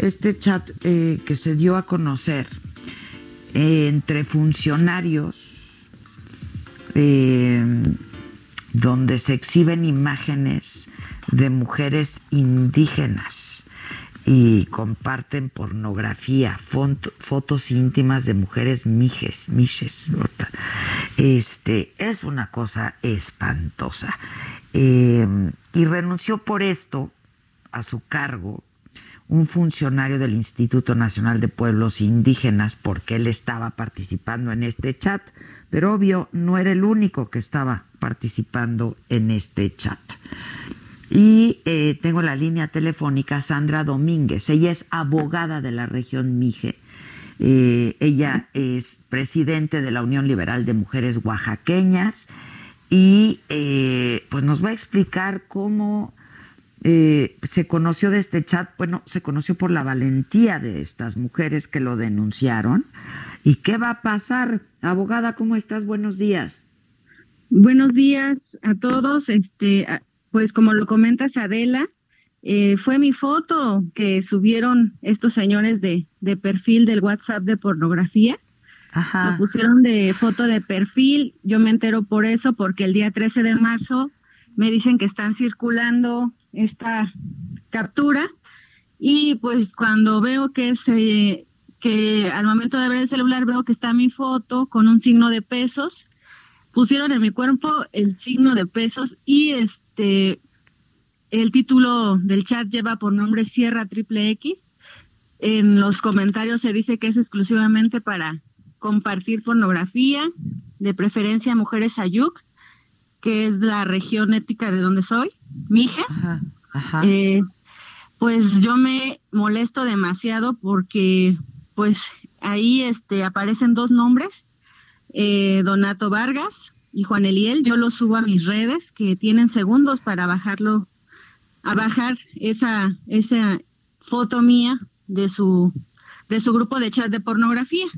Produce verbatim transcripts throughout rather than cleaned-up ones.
Este chat eh, que se dio a conocer eh, entre funcionarios, eh, donde se exhiben imágenes de mujeres indígenas y comparten pornografía, font- fotos íntimas de mujeres mijes, miches, este, es una cosa espantosa. Eh, y renunció por esto a su cargo un funcionario del Instituto Nacional de Pueblos Indígenas, porque él estaba participando en este chat, pero obvio no era el único que estaba participando en este chat. Y eh, tengo la línea telefónica Sandra Domínguez. Ella es abogada de la región Mije. Eh, ella es presidente de la Unión Liberal de Mujeres Oaxaqueñas y eh, pues nos va a explicar cómo Eh, se conoció de este chat. Bueno, se conoció por la valentía de estas mujeres que lo denunciaron. ¿Y qué va a pasar? Abogada, ¿cómo estás? Buenos días. Buenos días a todos. Este, pues como lo comentas, Adela, eh, fue mi foto que subieron estos señores de, de perfil del WhatsApp de pornografía. Ajá. Lo pusieron de foto de perfil. Yo me entero por eso, porque el día trece de marzo me dicen que están circulando esta captura, y pues cuando veo que se que al momento de ver el celular veo que está mi foto con un signo de pesos. Pusieron en mi cuerpo el signo de pesos, y este el título del chat lleva por nombre Sierra Triple X. En los comentarios se dice que es exclusivamente para compartir pornografía, de preferencia mujeres ayuk, que es la región étnica de donde soy, Mije. Ajá, ajá. Eh, pues yo me molesto demasiado porque pues ahí este aparecen dos nombres, eh, Donato Vargas y Juan Eliel. Yo los subo a mis redes, que tienen segundos para bajarlo, a bajar esa esa foto mía de su de su grupo de chat de pornografía.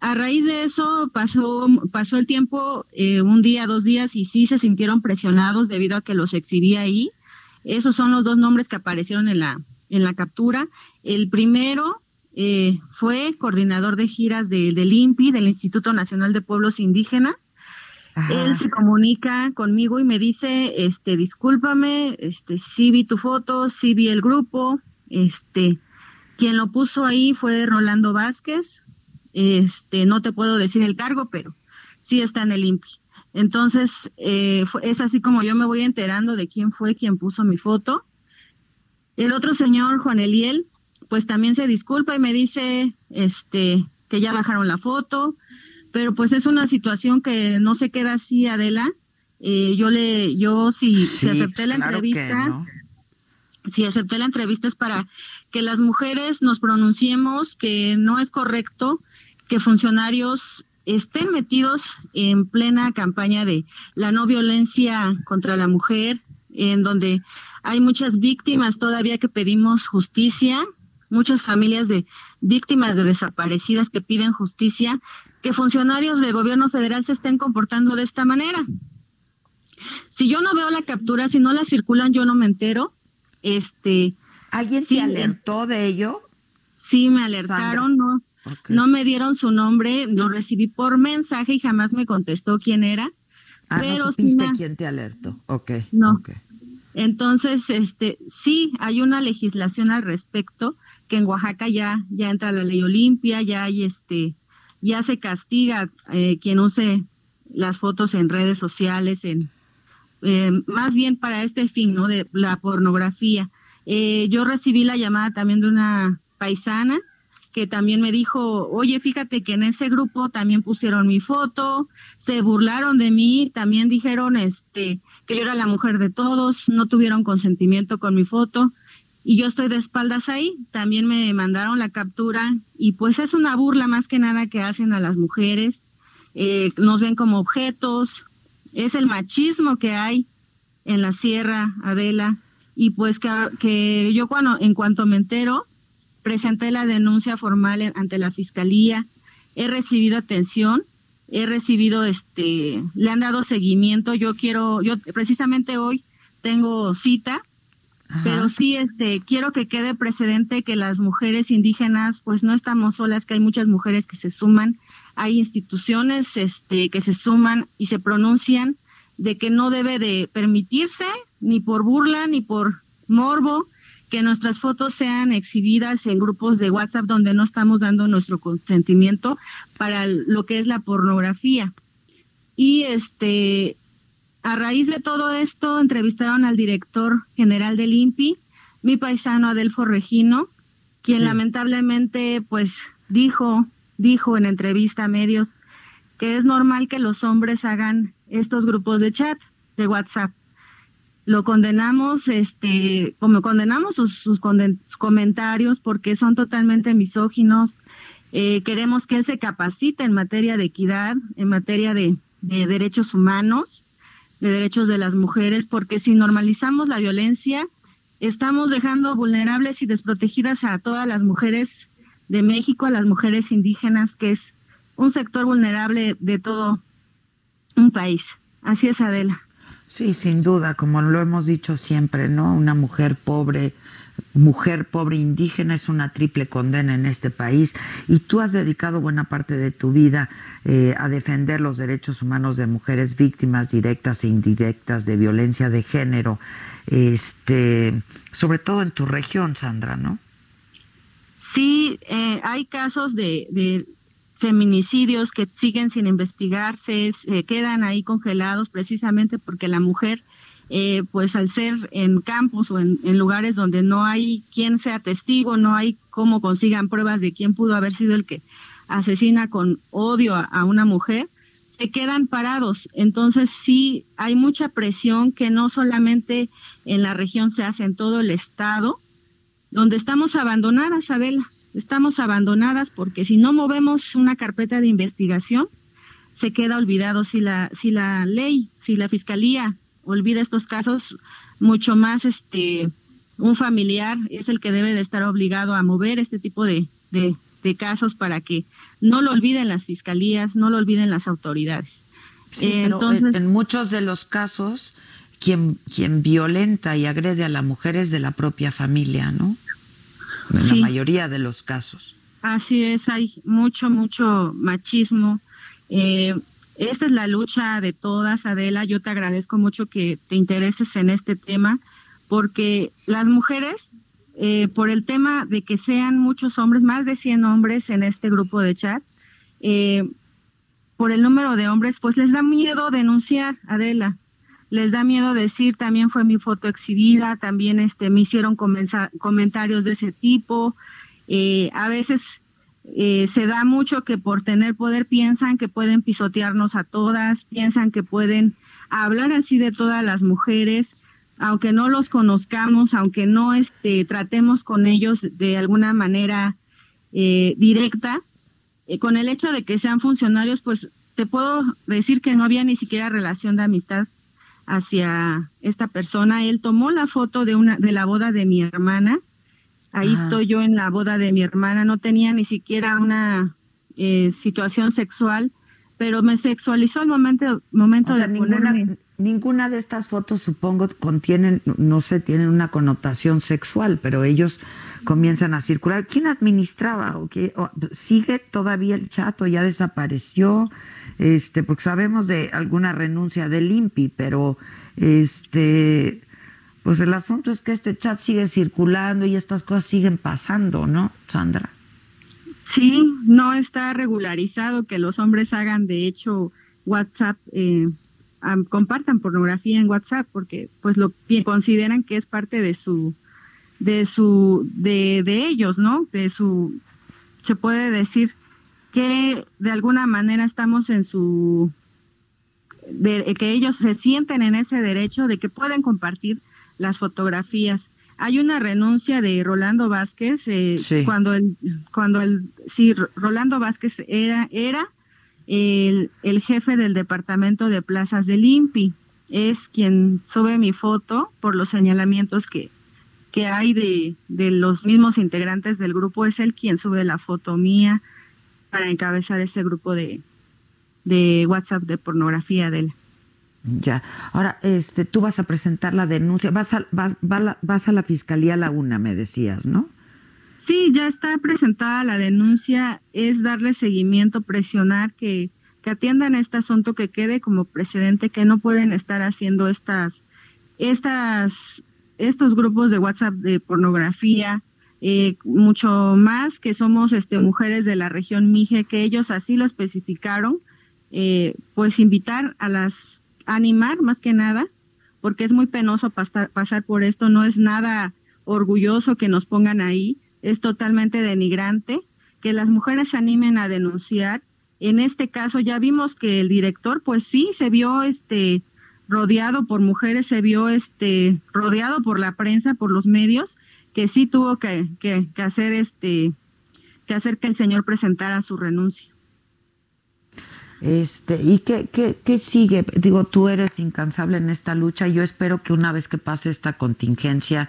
A raíz de eso pasó pasó el tiempo, eh, un día, dos días, y sí se sintieron presionados debido a que los exhibí ahí. Esos son los dos nombres que aparecieron en la en la captura. El primero eh, fue coordinador de giras de, del I N P I, del Instituto Nacional de Pueblos Indígenas. Ajá. Él se comunica conmigo y me dice, este, discúlpame, este, sí vi tu foto, sí vi el grupo. Este, quien lo puso ahí fue Rolando Vázquez. Este, no te puedo decir el cargo, pero sí está en el I N P I. Entonces, eh, fue, es así como yo me voy enterando de quién fue quien puso mi foto. El otro señor, Juan Eliel, pues también se disculpa y me dice este, que ya bajaron la foto, pero pues es una situación que no se queda así, Adela. Eh, yo le, yo si, sí, si acepté la claro entrevista... Que no. Sí, acepté la entrevista es para que las mujeres nos pronunciemos que no es correcto que funcionarios estén metidos en plena campaña de la no violencia contra la mujer, en donde hay muchas víctimas todavía que pedimos justicia, muchas familias de víctimas de desaparecidas que piden justicia, que funcionarios del gobierno federal se estén comportando de esta manera. Si yo no veo la captura, si no la circulan, yo no me entero. Este, ¿Alguien sí, te alertó de ello? Sí, me alertaron, no, okay. No me dieron su nombre, lo recibí por mensaje y jamás me contestó quién era. Ah, pero no supiste si me... quién te alertó, ok. No, okay. Entonces este, sí hay una legislación al respecto, que en Oaxaca ya, ya entra la Ley Olimpia, ya hay este, ya se castiga eh, quien use las fotos en redes sociales, en Eh, más bien para este fin, ¿no? De la pornografía. Eh, yo recibí la llamada también de una paisana que también me dijo, oye, fíjate que en ese grupo también pusieron mi foto, se burlaron de mí, también dijeron este que yo era la mujer de todos, no tuvieron consentimiento con mi foto. y yo estoy de espaldas ahí. También me mandaron la captura y pues es una burla más que nada que hacen a las mujeres. Eh, nos ven como objetos, es el machismo que hay en la sierra, Adela, y pues que, que yo cuando en cuanto me entero, presenté la denuncia formal en, ante la fiscalía, he recibido atención, he recibido, este, le han dado seguimiento, yo quiero, yo precisamente hoy tengo cita. Ajá. Pero sí, este, quiero que quede precedente que las mujeres indígenas, pues no estamos solas, que hay muchas mujeres que se suman, hay instituciones, este, que se suman y se pronuncian de que no debe de permitirse, ni por burla, ni por morbo, que nuestras fotos sean exhibidas en grupos de WhatsApp donde no estamos dando nuestro consentimiento para lo que es la pornografía. Y este... a raíz de todo esto, entrevistaron al director general del I N P I, mi paisano Adelfo Regino, quien sí. lamentablemente pues dijo, dijo en entrevista a medios que es normal que los hombres hagan estos grupos de chat, de WhatsApp. Lo condenamos, este, como condenamos sus, sus conden- comentarios porque son totalmente misóginos. Eh, queremos que él se capacite en materia de equidad, en materia de, de derechos humanos, de derechos de las mujeres, porque si normalizamos la violencia, estamos dejando vulnerables y desprotegidas a todas las mujeres de México, a las mujeres indígenas, que es un sector vulnerable de todo un país. Así es, Adela. Sí, sin duda, como lo hemos dicho siempre, ¿no? Una mujer pobre, mujer pobre indígena es una triple condena en este país, y tú has dedicado buena parte de tu vida eh, a defender los derechos humanos de mujeres víctimas directas e indirectas de violencia de género, este, sobre todo en tu región, Sandra, ¿no? Sí, eh, hay casos de, de feminicidios que siguen sin investigarse, eh, quedan ahí congelados precisamente porque la mujer... Eh, pues al ser en campos o en, en lugares donde no hay quien sea testigo, no hay cómo consigan pruebas de quién pudo haber sido el que asesina con odio a, a una mujer, se quedan parados. Entonces sí hay mucha presión que no solamente en la región se hace, en todo el estado, donde estamos abandonadas, Adela, estamos abandonadas porque si no movemos una carpeta de investigación, se queda olvidado. Si la, si la ley, si la fiscalía olvida estos casos, mucho más este un familiar es el que debe de estar obligado a mover este tipo de, de, de casos para que no lo olviden las fiscalías, no lo olviden las autoridades. Sí, eh, pero entonces, en, en muchos de los casos, quien, quien violenta y agrede a la mujer es de la propia familia, ¿no? En sí, la mayoría de los casos. Así es, hay mucho, mucho machismo. Eh, Esta es la lucha de todas, Adela. Yo te agradezco mucho que te intereses en este tema, porque las mujeres, eh, por el tema de que sean muchos hombres, más de cien hombres en este grupo de chat, eh, por el número de hombres, pues les da miedo denunciar, Adela. Les da miedo decir, también fue mi foto exhibida, también este, me hicieron comenza- comentarios de ese tipo. Eh, a veces... Eh, se da mucho que por tener poder piensan que pueden pisotearnos a todas, piensan que pueden hablar así de todas las mujeres, aunque no los conozcamos, aunque no este, tratemos con ellos de alguna manera eh, directa. Eh, con el hecho de que sean funcionarios, pues te puedo decir que no había ni siquiera relación de amistad hacia esta persona. Él tomó la foto de una de la boda de mi hermana. Ahí ah. estoy yo en la boda de mi hermana, no tenía ni siquiera una eh, situación sexual, pero me sexualizó el momento, momento o sea, de ninguna, ponerme. Ninguna de estas fotos, supongo, contienen, no sé, tienen una connotación sexual, pero ellos comienzan a circular. ¿Quién administraba? ¿O qué? ¿O sigue todavía el chat o ya desapareció? Este, porque sabemos de alguna renuncia del I N P I, pero este... pues el asunto es que este chat sigue circulando y estas cosas siguen pasando, ¿no, Sandra? Sí, no está regularizado que los hombres hagan, de hecho, WhatsApp, eh, um, compartan pornografía en WhatsApp, porque pues lo consideran que es parte de su, de su, de, de ellos, ¿no? De su, se puede decir que de alguna manera estamos en su, de, que ellos se sienten en ese derecho de que pueden compartir las fotografías. Hay una renuncia de Rolando Vázquez, eh, sí. cuando el, cuando el, sí, Rolando Vázquez era, era el, el jefe del departamento de plazas del I N P I, es quien sube mi foto por los señalamientos que, que hay de, de los mismos integrantes del grupo, es él quien sube la foto mía para encabezar ese grupo de, de WhatsApp de pornografía de él. Ya. Ahora, este, tú vas a presentar la denuncia, vas a, vas, vas, vas a la Fiscalía la una, me decías, ¿no? Sí, ya está presentada la denuncia, es darle seguimiento, presionar que, que atiendan este asunto, que quede como precedente, que no pueden estar haciendo estas, estas, estos grupos de WhatsApp de pornografía, eh, mucho más que somos este, mujeres de la región Mije, que ellos así lo especificaron, eh, pues invitar a las animar más que nada, porque es muy penoso pasar, pasar por esto, no es nada orgulloso que nos pongan ahí, es totalmente denigrante, que las mujeres se animen a denunciar. En este caso ya vimos que el director, pues sí, se vio este rodeado por mujeres, se vio este rodeado por la prensa, por los medios, que sí tuvo que, que, que hacer este que hacer que el señor presentara su renuncia. Este, ¿y qué, qué, qué sigue? Digo, tú eres incansable en esta lucha. Yo espero que una vez que pase esta contingencia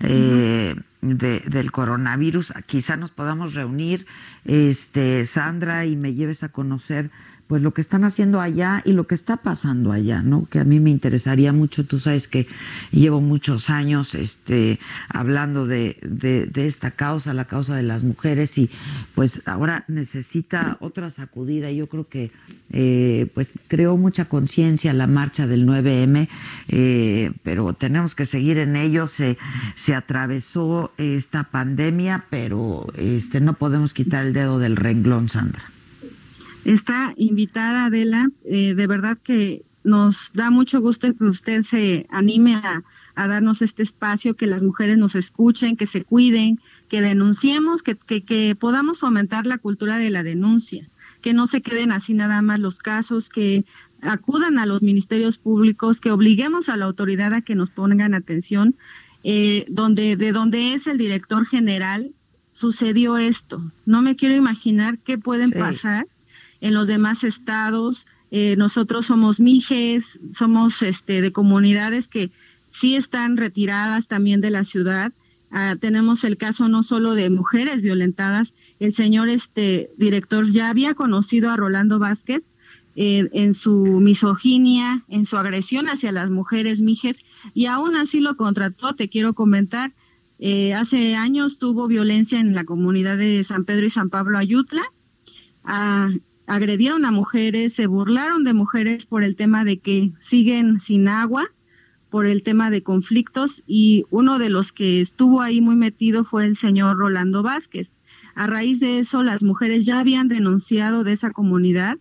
eh, de, del coronavirus, quizá nos podamos reunir, este, Sandra, y me lleves a conocer pues lo que están haciendo allá y lo que está pasando allá, ¿no? Que a mí me interesaría mucho. Tú sabes que llevo muchos años este, hablando de, de, de esta causa, la causa de las mujeres, y pues ahora necesita otra sacudida. Yo creo que eh, pues creó mucha conciencia la marcha del nueve eme, eh, pero tenemos que seguir en ello. Se, se atravesó esta pandemia, pero este, no podemos quitar el dedo del renglón, Sandra. Está invitada, Adela, eh, de verdad que nos da mucho gusto que usted se anime a, a darnos este espacio, que las mujeres nos escuchen, que se cuiden, que denunciemos, que, que, que podamos fomentar la cultura de la denuncia, que no se queden así nada más los casos, que acudan a los ministerios públicos, que obliguemos a la autoridad a que nos pongan atención. Eh, donde, de donde es el director general sucedió esto. No me quiero imaginar qué pueden sí. pasar en los demás estados. Eh, nosotros somos mijes, somos este, de comunidades que sí están retiradas también de la ciudad. Ah, tenemos el caso no solo de mujeres violentadas. El señor este, director ya había conocido a Rolando Vázquez eh, en su misoginia, en su agresión hacia las mujeres mijes, y aún así lo contrató. Te quiero comentar, eh, hace años tuvo violencia en la comunidad de San Pedro y San Pablo Ayutla. Ah, agredieron a mujeres, se burlaron de mujeres por el tema de que siguen sin agua, por el tema de conflictos, y uno de los que estuvo ahí muy metido fue el señor Rolando Vázquez. A raíz de eso, las mujeres ya habían denunciado de esa comunidad.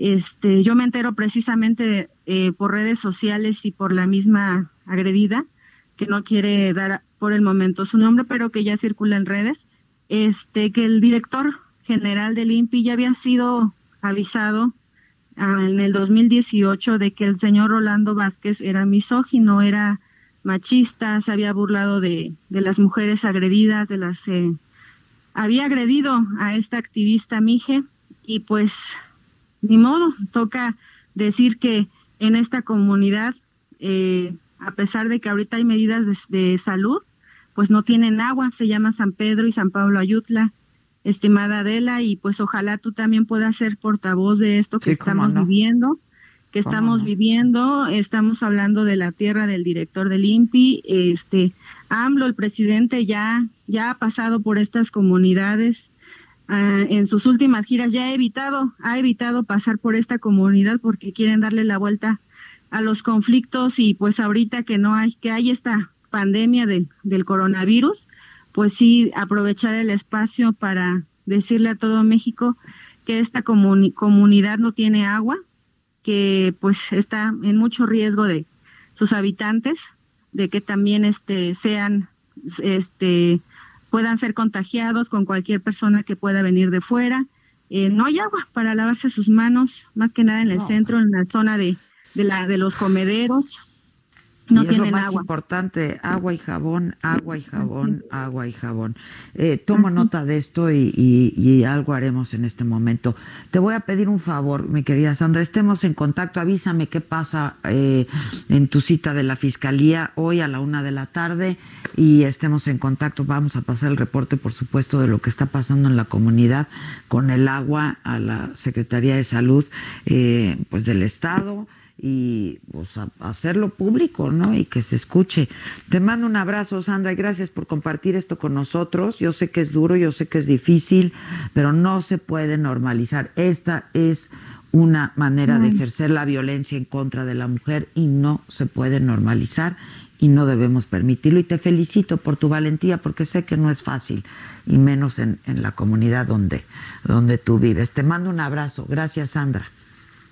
Este, yo me entero precisamente eh, por redes sociales y por la misma agredida, que no quiere dar por el momento su nombre, pero que ya circula en redes, este, que el director general del I N P I ya había sido avisado ah, en el dos mil dieciocho de que el señor Rolando Vázquez era misógino, era machista, se había burlado de, de las mujeres agredidas, de las eh, había agredido a esta activista mije, y pues ni modo, toca decir que en esta comunidad, eh, a pesar de que ahorita hay medidas de, de salud, pues no tienen agua. Se llama San Pedro y San Pablo Ayutla, estimada Adela, y pues ojalá tú también puedas ser portavoz de esto que sí, estamos no. viviendo, que cómo estamos no. viviendo, estamos hablando de la tierra del director del I N P I, este, AMLO, el presidente, ya, ya ha pasado por estas comunidades, uh, en sus últimas giras ya ha evitado, ha evitado pasar por esta comunidad porque quieren darle la vuelta a los conflictos, y pues ahorita que no hay, que hay esta pandemia de, del coronavirus, pues sí, aprovechar el espacio para decirle a todo México que esta comuni- comunidad no tiene agua, que pues está en mucho riesgo de sus habitantes, de que también este sean este puedan ser contagiados con cualquier persona que pueda venir de fuera. Eh, no hay agua para lavarse sus manos, más que nada en el no. centro, en la zona de, de la de los comederos. No tienen agua. Es lo más agua. importante, agua y jabón, agua y jabón, agua y jabón. Eh, tomo uh-huh. nota de esto y, y, y algo haremos en este momento. Te voy a pedir un favor, mi querida Sandra, estemos en contacto, avísame qué pasa eh, en tu cita de la Fiscalía hoy a la una de la tarde y estemos en contacto. Vamos a pasar el reporte, por supuesto, de lo que está pasando en la comunidad con el agua a la Secretaría de Salud eh, pues del Estado. Y pues, hacerlo público, ¿no? Y que se escuche. Te mando un abrazo, Sandra, y gracias por compartir esto con nosotros. Yo sé que es duro, yo sé que es difícil, pero no se puede normalizar. Esta es una manera de ejercer la violencia en contra de la mujer y no se puede normalizar y no debemos permitirlo. Y te felicito por tu valentía porque sé que no es fácil, y menos en, en la comunidad donde, donde tú vives. Te mando un abrazo. Gracias, Sandra.